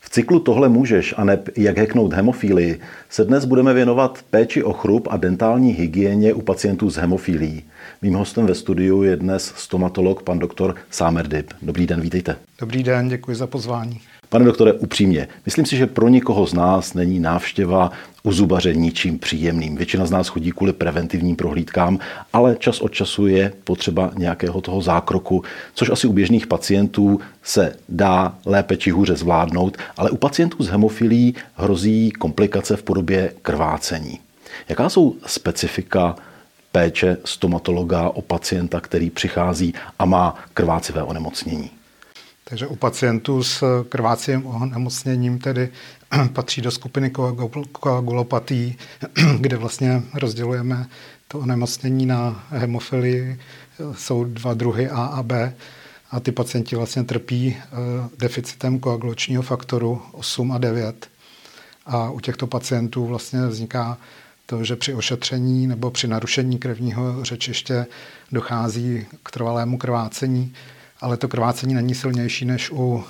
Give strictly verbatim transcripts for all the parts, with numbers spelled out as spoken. V cyklu Tohle můžeš aneb jak hacknout hemofilii se dnes budeme věnovat péči o chrup a dentální hygieně u pacientů s hemofilií. Mým hostem ve studiu je dnes stomatolog pan doktor Sámer Dib. Dobrý den, vítejte. Dobrý den, děkuji za pozvání. Pane doktore, upřímně, myslím si, že pro nikoho z nás není návštěva u zubaře ničím příjemným. Většina z nás chodí kvůli preventivním prohlídkám, ale čas od času je potřeba nějakého toho zákroku, což asi u běžných pacientů se dá lépe či hůře zvládnout, ale u pacientů s hemofilií hrozí komplikace v podobě krvácení. Jaká jsou specifika péče stomatologa o pacienta, který přichází a má krvácivé onemocnění? Takže u pacientů s krvácivým onemocněním tedy patří do skupiny koagulopatí, kde vlastně rozdělujeme to onemocnění na hemofilii. Jsou dva druhy A a B a ty pacienti vlastně trpí deficitem koagulačního faktoru osm a devět. A u těchto pacientů vlastně vzniká to, že při ošetření nebo při narušení krevního řečiště dochází k trvalému krvácení. Ale to krvácení není silnější než u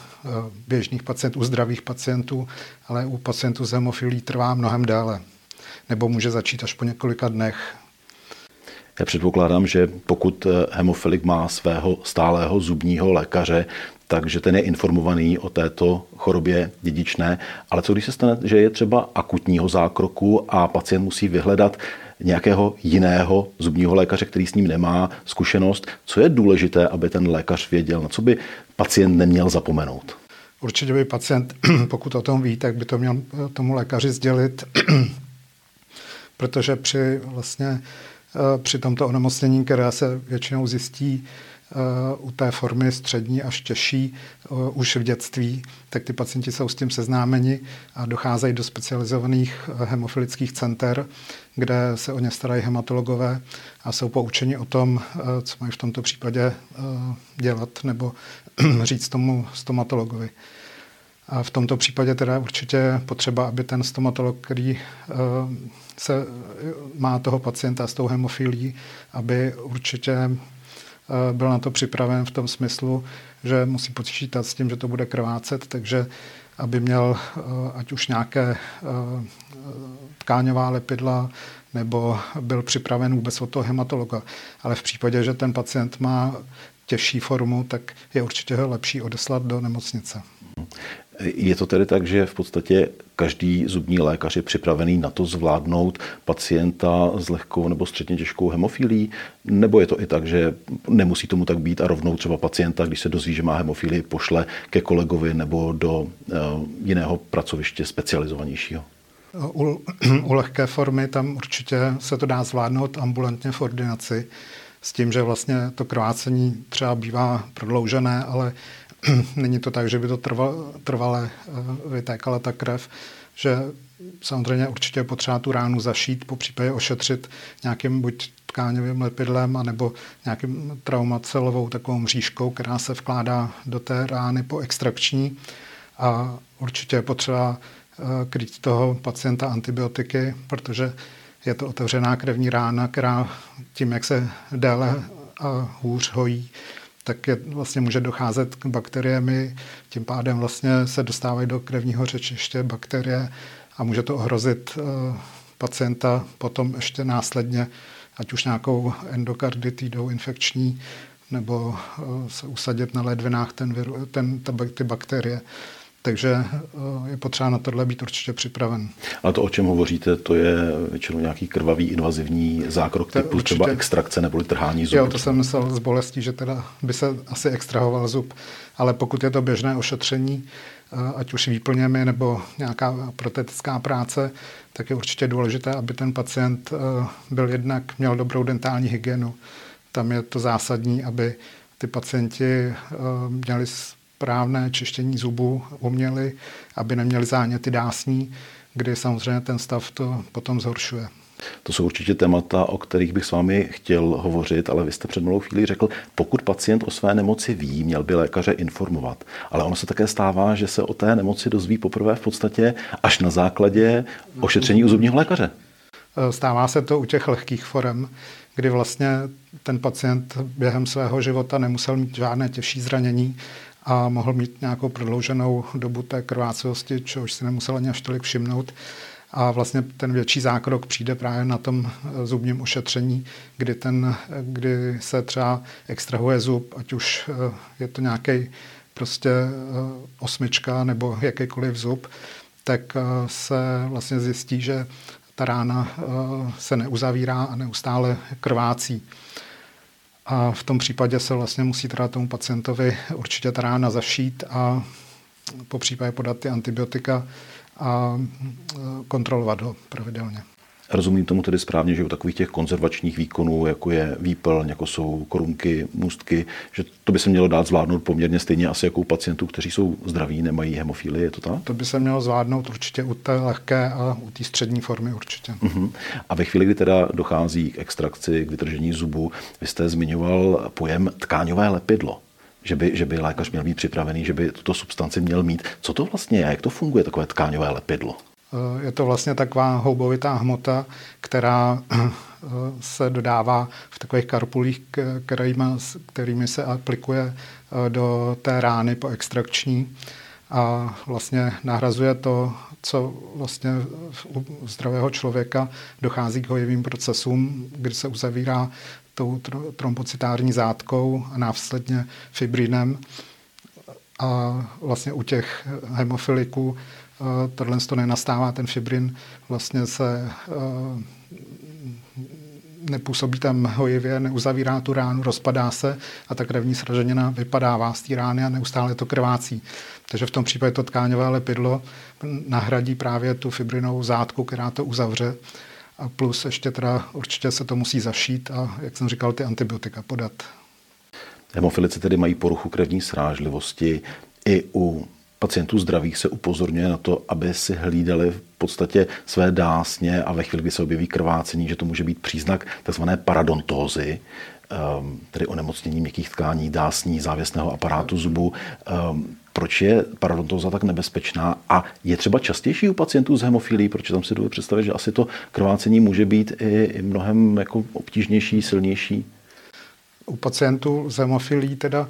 běžných pacientů, u zdravých pacientů, ale u pacientů s hemofilií trvá mnohem déle. Nebo může začít až po několika dnech. Já předpokládám, že pokud hemofilik má svého stálého zubního lékaře, takže ten je informovaný o této chorobě dědičné. Ale co když se stane, že je třeba akutního zákroku a pacient musí vyhledat nějakého jiného zubního lékaře, který s ním nemá zkušenost? Co je důležité, aby ten lékař věděl, na co by pacient neměl zapomenout? Určitě by pacient, pokud o tom ví, tak by to měl tomu lékaři sdělit, protože při, vlastně, při tomto onemocnění, které se většinou zjistí u té formy střední až těžší už v dětství, tak ty pacienti jsou s tím seznámeni a docházejí do specializovaných hemofilických center, kde se o ně starají hematologové a jsou poučeni o tom, co mají v tomto případě dělat nebo říct tomu stomatologovi. A v tomto případě teda určitě je potřeba, aby ten stomatolog, který se má toho pacienta s tou hemofilií, aby určitě byl na to připraven v tom smyslu, že musí počítat s tím, že to bude krvácet, takže aby měl ať už nějaké tkáňová lepidla, nebo byl připraven vůbec od toho hematologa. Ale v případě, že ten pacient má těžší formu, tak je určitě lepší odeslat do nemocnice. Je to tedy tak, že v podstatě každý zubní lékař je připravený na to zvládnout pacienta s lehkou nebo středně těžkou hemofilií? Nebo je to i tak, že nemusí tomu tak být a rovnou třeba pacienta, když se dozví, že má hemofilii, pošle ke kolegovi nebo do jiného pracoviště specializovanějšího? U, u lehké formy tam určitě se to dá zvládnout ambulantně v ordinaci, s tím, že vlastně to krvácení třeba bývá prodloužené, ale není to tak, že by to trvale vytékala ta krev, že samozřejmě určitě je potřeba tu ránu zašít, popřípadě ošetřit nějakým buď tkáňovým lepidlem, anebo nějakým traumacelovou takovou mřížkou, která se vkládá do té rány po extrakční. A určitě je potřeba krýt toho pacienta antibiotiky, protože je to otevřená krevní rána, která tím, jak se déle a hůř hojí, tak je, vlastně může docházet k bakteriemi, tím pádem vlastně se dostávají do krevního řečiště bakterie a může to ohrozit uh, pacienta potom ještě následně, ať už nějakou endokarditidou infekční, nebo uh, se usadit na ledvinách ten, ten, ta, ty bakterie. Takže je potřeba na tohle být určitě připraven. A to, o čem hovoříte, to je většinou nějaký krvavý invazivní zákrok to typu určitě, třeba extrakce nebo trhání zubu. Jo, to jsem myslel z bolestí, že teda by se asi extrahoval zub. Ale pokud je to běžné ošetření, ať už výplněmi nebo nějaká protetická práce, tak je určitě důležité, aby ten pacient byl jednak, měl dobrou dentální hygienu. Tam je to zásadní, aby ty pacienti měli správné čištění zubů, uměli, aby neměli záněty dásní, kdy samozřejmě ten stav to potom zhoršuje. To jsou určitě témata, o kterých bych s vámi chtěl hovořit, ale vy jste před malou chvílí řekl, pokud pacient o své nemoci ví, měl by lékaře informovat. Ale ono se také stává, že se o té nemoci dozví poprvé v podstatě až na základě ošetření u zubního lékaře. Stává se to u těch lehkých forem, kdy vlastně ten pacient během svého života nemusel mít žádné těžší zranění a mohl mít nějakou prodlouženou dobu té krvácosti, čehož si nemusel ani až tolik všimnout. A vlastně ten větší zákrok přijde právě na tom zubním ošetření, kdy, ten, kdy se třeba extrahuje zub, ať už je to nějaký prostě osmička nebo jakýkoliv zub, tak se vlastně zjistí, že ta rána se neuzavírá a neustále krvácí. A v tom případě se vlastně musí teda tomu pacientovi určitě ta rána zašít a po případě podat ty antibiotika a kontrolovat ho pravidelně. Rozumím tomu tedy správně, že u takových těch konzervačních výkonů, jako je výplň, jako jsou korunky, můstky, že to by se mělo dát zvládnout poměrně stejně asi jako u pacientů, kteří jsou zdraví, nemají hemofilii, je to tak? To by se mělo zvládnout určitě u té lehké a u té střední formy určitě. Uh-huh. A ve chvíli, kdy teda dochází k extrakci, k vytržení zubu, vy jste zmiňoval pojem tkáňové lepidlo. Že by, že by lékař měl být připravený, že by tuto substanci měl mít. Co to vlastně je? Jak to funguje, takové tkáňové lepidlo? Je to vlastně taková houbovitá hmota, která se dodává v takových karpulích, kterými se aplikuje do té rány poextrakční a vlastně nahrazuje to, co vlastně u zdravého člověka dochází k hojivým procesům, kdy se uzavírá tou trombocitární zátkou a následně fibrinem. A vlastně u těch hemofiliků tohle to nenastává, ten fibrin vlastně se nepůsobí tam hojivě, neuzavírá tu ránu, rozpadá se a ta krevní sraženina vypadává z té rány a neustále to krvácí. Takže v tom případě to tkáňové lepidlo nahradí právě tu fibrinovou zátku, která to uzavře. A plus ještě teda určitě se to musí zašít a, jak jsem říkal, ty antibiotika podat. Hemofilici tedy mají poruchu krevní srážlivosti. I u pacientů zdravých se upozorňuje na to, aby si hlídali v podstatě své dásně a ve chvíli, kdy se objeví krvácení, že to může být příznak tzv. Paradontózy, tedy onemocnění měkkých tkání, dásní, závěsného aparátu zubu. Proč je paradontóza tak nebezpečná a je třeba častější u pacientů s hemofilií, protože tam si dovedu představit, že asi to krvácení může být i mnohem jako obtížnější, silnější? U pacientů s hemofilií teda,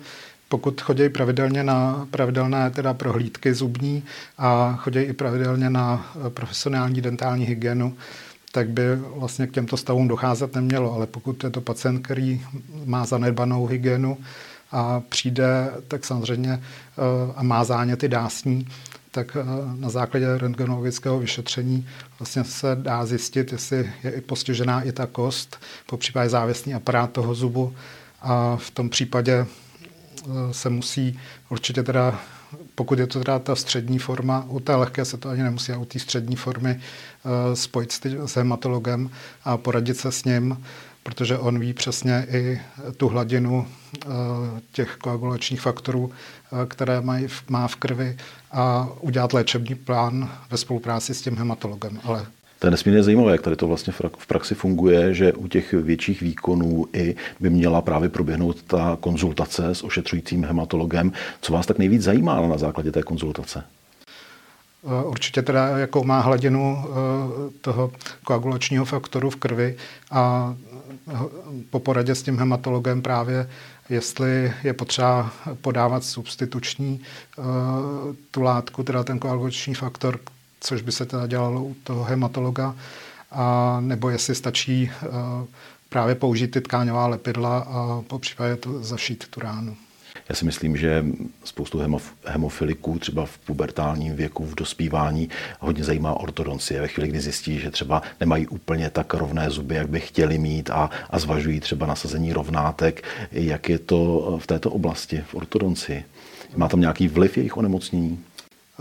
pokud chodí pravidelně na pravidelné teda prohlídky zubní a chodí i pravidelně na profesionální dentální hygienu, tak by vlastně k těmto stavům docházet nemělo. Ale pokud je to pacient, který má zanedbanou hygienu a přijde, tak samozřejmě a má záněty dásní, tak na základě rentgenologického vyšetření vlastně se dá zjistit, jestli je i postižená i ta kost, popřípadě závěsný aparát toho zubu. A v tom případě se musí určitě teda, pokud je to teda ta střední forma, u té lehké se to ani nemusí, a u té střední formy spojit s hematologem a poradit se s ním, protože on ví přesně i tu hladinu těch koagulačních faktorů, které má v krvi a udělat léčebný plán ve spolupráci s tím hematologem. Ale to je nesmírně zajímavé, jak tady to vlastně v praxi funguje, že u těch větších výkonů i by měla právě proběhnout ta konzultace s ošetřujícím hematologem. Co vás tak nejvíc zajímá na základě té konzultace? Určitě teda, jakou má hladinu toho koagulačního faktoru v krvi a po poradě s tím hematologem právě, jestli je potřeba podávat substituční tu látku, teda ten koagulační faktor, což by se teda dělalo u toho hematologa, a nebo jestli stačí právě použít ty tkáňová lepidla a popřípadě to zašít tu ránu. Já si myslím, že spoustu hemof- hemofiliků třeba v pubertálním věku, v dospívání hodně zajímá ortodoncie. Ve chvíli, kdy zjistí, že třeba nemají úplně tak rovné zuby, jak by chtěli mít a, a zvažují třeba nasazení rovnátek. Jak je to v této oblasti, v ortodoncii? Má tam nějaký vliv jejich onemocnění?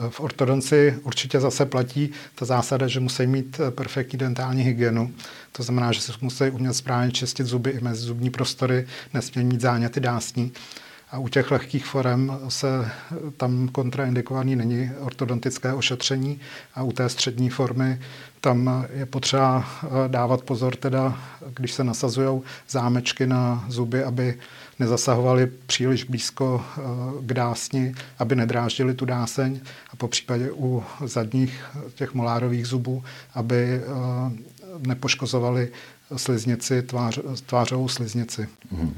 V ortodonci určitě zase platí ta zásada, že musí mít perfektní dentální hygienu. To znamená, že si musí umět správně čistit zuby i mezi zubní prostory, nesmí mít záněty dásní. A u těch lehkých forem se tam kontraindikovaný není ortodontické ošetření a u té střední formy tam je potřeba dávat pozor, teda, když se nasazují zámečky na zuby, aby nezasahovali příliš blízko k dásni, aby nedráždili tu dáseň a popřípadě u zadních těch molárových zubů, aby nepoškozovali sliznici, tvář, tvářovou sliznici. Hmm.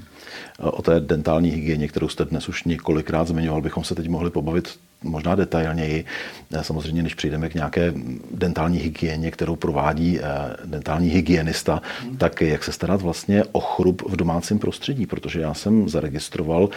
O té dentální hygieně, kterou jste dnes už několikrát zmiňoval, bychom se teď mohli pobavit možná detailněji. Samozřejmě, než přijdeme k nějaké dentální hygieně, kterou provádí dentální hygienista, hmm. tak jak se starat vlastně o chrup v domácím prostředí, protože já jsem zaregistroval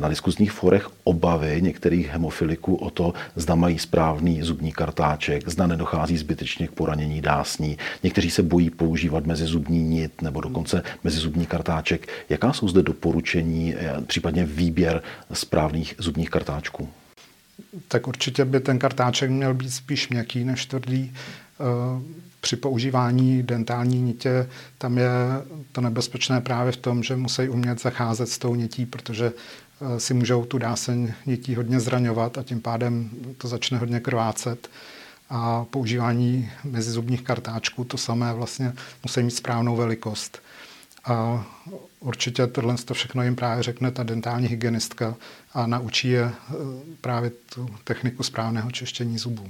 na diskuzních forech obavy některých hemofiliků o to, zda mají správný zubní kartáček, zda nedochází zbytečně k poranění dásní. Někteří se bojí používat mezizubní nit nebo dokonce mezizubní kartáček. Jaká jsou zde doporučení, případně výběr správných zubních kartáčků? Tak určitě by ten kartáček měl být spíš měkký než tvrdý. Při používání dentální nitě tam je to nebezpečné právě v tom, že musí umět zacházet s tou nití, protože si můžou tu dáseň nití hodně zraňovat a tím pádem to začne hodně krvácet. A používání mezizubních kartáčků to samé, vlastně musí mít správnou velikost. A určitě tohle to všechno jim právě řekne ta dentální hygienistka a naučí je právě tu techniku správného čištění zubů.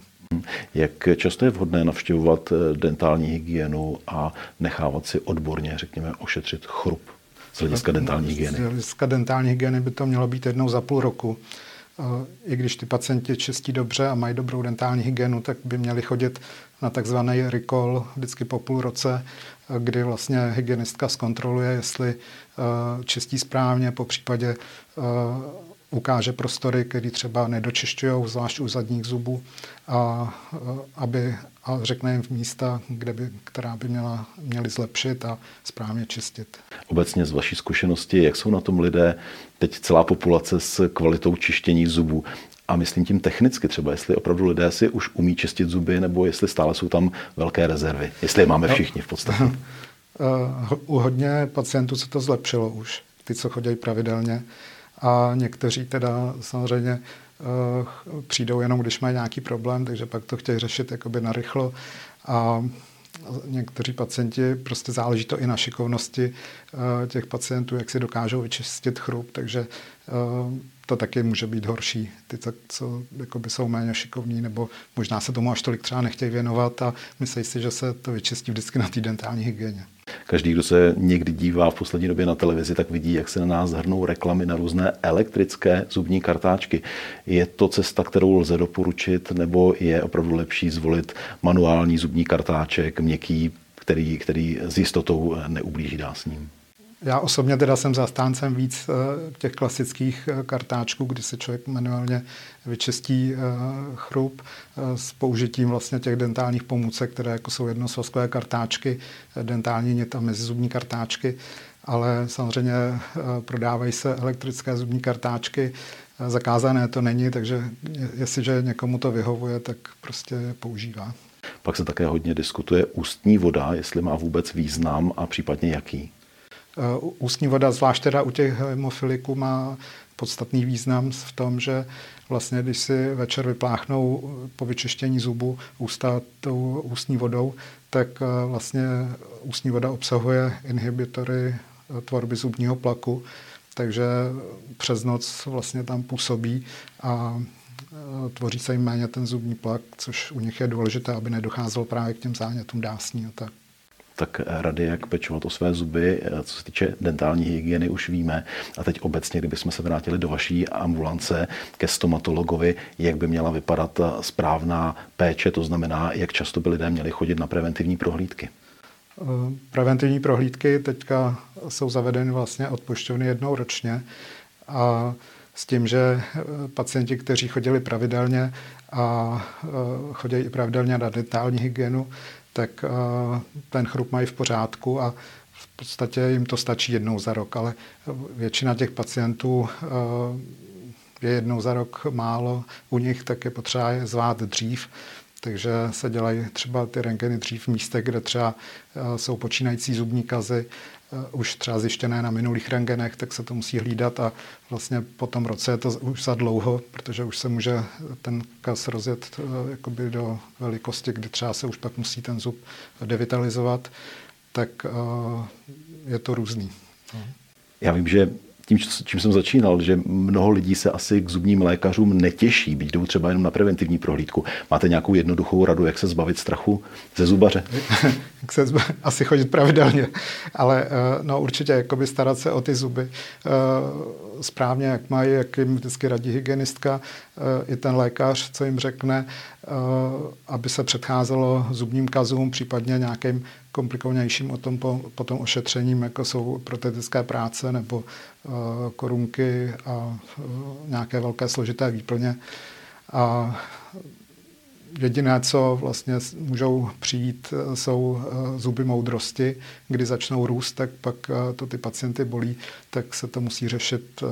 Jak často je vhodné navštěvovat dentální hygienu a nechávat si odborně, řekněme, ošetřit chrup z hlediska dentální hygieny? Z hlediska dentální hygieny by to mělo být jednou za půl roku. I když ty pacienti čistí dobře a mají dobrou dentální hygienu, tak by měli chodit na takzvaný recall vždycky po půl roce, kdy vlastně hygienistka zkontroluje, jestli čistí správně, popřípadě ukáže prostory, které třeba nedočišťujou, zvlášť u zadních zubů, a, aby, a řekne jim v místa, kde by, která by měla, měli zlepšit a správně čistit. Obecně z vaší zkušenosti, jak jsou na tom lidé, teď celá populace, s kvalitou čištění zubů? A myslím tím technicky třeba, jestli opravdu lidé si už umí čistit zuby, nebo jestli stále jsou tam velké rezervy, jestli je máme všichni v podstatě. U hodně pacientů se to zlepšilo už, ty, co chodí pravidelně. A někteří teda samozřejmě uh, přijdou jenom, když mají nějaký problém, takže pak to chtějí řešit jakoby narychlo. A někteří pacienti, prostě záleží to i na šikovnosti uh, těch pacientů, jak si dokážou vyčistit chrup, takže uh, to taky může být horší. Ty, co jakoby jsou méně šikovní, nebo možná se tomu až tolik třeba nechtějí věnovat a myslí si, že se to vyčistí vždycky na té dentální hygieně. Každý, kdo se někdy dívá v poslední době na televizi, tak vidí, jak se na nás hrnou reklamy na různé elektrické zubní kartáčky. Je to cesta, kterou lze doporučit, nebo je opravdu lepší zvolit manuální zubní kartáček, měkký, který, který s jistotou neublíží dásním? Já osobně teda jsem zastáncem víc těch klasických kartáčků, kdy se člověk manuálně vyčistí chrup s použitím vlastně těch dentálních pomůcek, které jako jsou jednosvazkové kartáčky, dentální nit a mezizubní kartáčky, ale samozřejmě prodávají se elektrické zubní kartáčky, zakázané to není, takže jestliže někomu to vyhovuje, tak prostě používá. Pak se také hodně diskutuje ústní voda, jestli má vůbec význam a případně jaký. Ústní voda, zvlášť teda u těch hemofiliků, má podstatný význam v tom, že vlastně, když si večer vypláchnou po vyčištění zubu ústa tou ústní vodou, tak vlastně ústní voda obsahuje inhibitory tvorby zubního plaku, takže přes noc vlastně tam působí a tvoří se jim méně ten zubní plak, což u nich je důležité, aby nedocházelo právě k těm zánětům dásní a tak. Tak rady, jak pečovat o své zuby, co se týče dentální hygieny, už víme. A teď obecně, kdybychom se vrátili do vaší ambulance ke stomatologovi, jak by měla vypadat správná péče, to znamená, jak často by lidé měli chodit na preventivní prohlídky? Preventivní prohlídky teďka jsou zavedeny vlastně od pojišťovny jednou ročně a s tím, že pacienti, kteří chodili pravidelně a chodí i pravidelně na dentální hygienu, tak ten chrup mají v pořádku a v podstatě jim to stačí jednou za rok, ale většina těch pacientů je jednou za rok málo u nich, tak je potřeba je zvát dřív. Takže se dělají třeba ty rentgeny dřív v místech, kde třeba jsou počínající zubní kazy, už třeba zjištěné na minulých rentgenech, tak se to musí hlídat a vlastně po tom roce je to už za dlouho, protože už se může ten kaz rozjet jakoby do velikosti, kdy třeba se už pak musí ten zub devitalizovat, tak je to různý. Já vím, že tím, čím jsem začínal, že mnoho lidí se asi k zubním lékařům netěší, byť jdou třeba jenom na preventivní prohlídku. Máte nějakou jednoduchou radu, jak se zbavit strachu ze zubaře? Asi chodit pravidelně, ale no, určitě jakoby starat se o ty zuby správně, jak mají, jak jim vždycky radí hygienistka, i ten lékař, co jim řekne, aby se předcházelo zubním kazům, případně nějakým komplikovanějším o tom po, po tom ošetřením, jako jsou protetické práce nebo korunky a nějaké velké složité výplně. A jediné, co vlastně můžou přijít, jsou zuby moudrosti. Kdy začnou růst, tak pak to ty pacienty bolí, tak se to musí řešit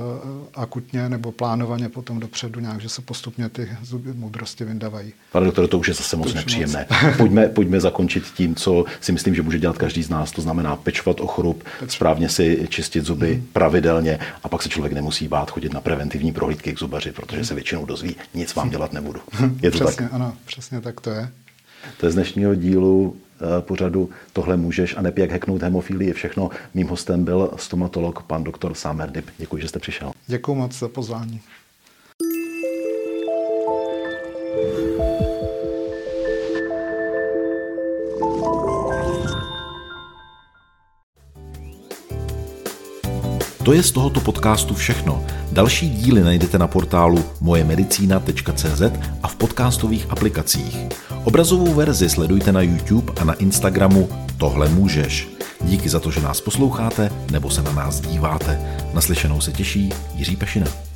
akutně nebo plánovaně potom dopředu nějak, že se postupně ty zuby moudrosti vyndavají. Pane doktore, to už je zase moc to nepříjemné. Moc. Pojďme, pojďme zakončit tím, co si myslím, že může dělat každý z nás. To znamená pečovat o chrup, správně si čistit zuby hmm. pravidelně a pak se člověk nemusí bát chodit na preventivní prohlídky k zubaři, protože se většinou dozví, nic vám dělat nebudu. Je to přesně, tak? Ano. Přesně tak to je. To je z dnešního dílu pořadu Tohle můžeš aneb jak hacknout hemofilii je všechno. Mým hostem byl stomatolog pan doktor Sámer Dib. Děkuji, že jste přišel. Děkuji moc za pozvání. To je z tohoto podcastu všechno. Další díly najdete na portálu moje medicína tečka cé zet a v podcastových aplikacích. Obrazovou verzi sledujte na YouTube a na Instagramu Tohle můžeš. Díky za to, že nás posloucháte nebo se na nás díváte. Naslyšenou se těší Jiří Pešina.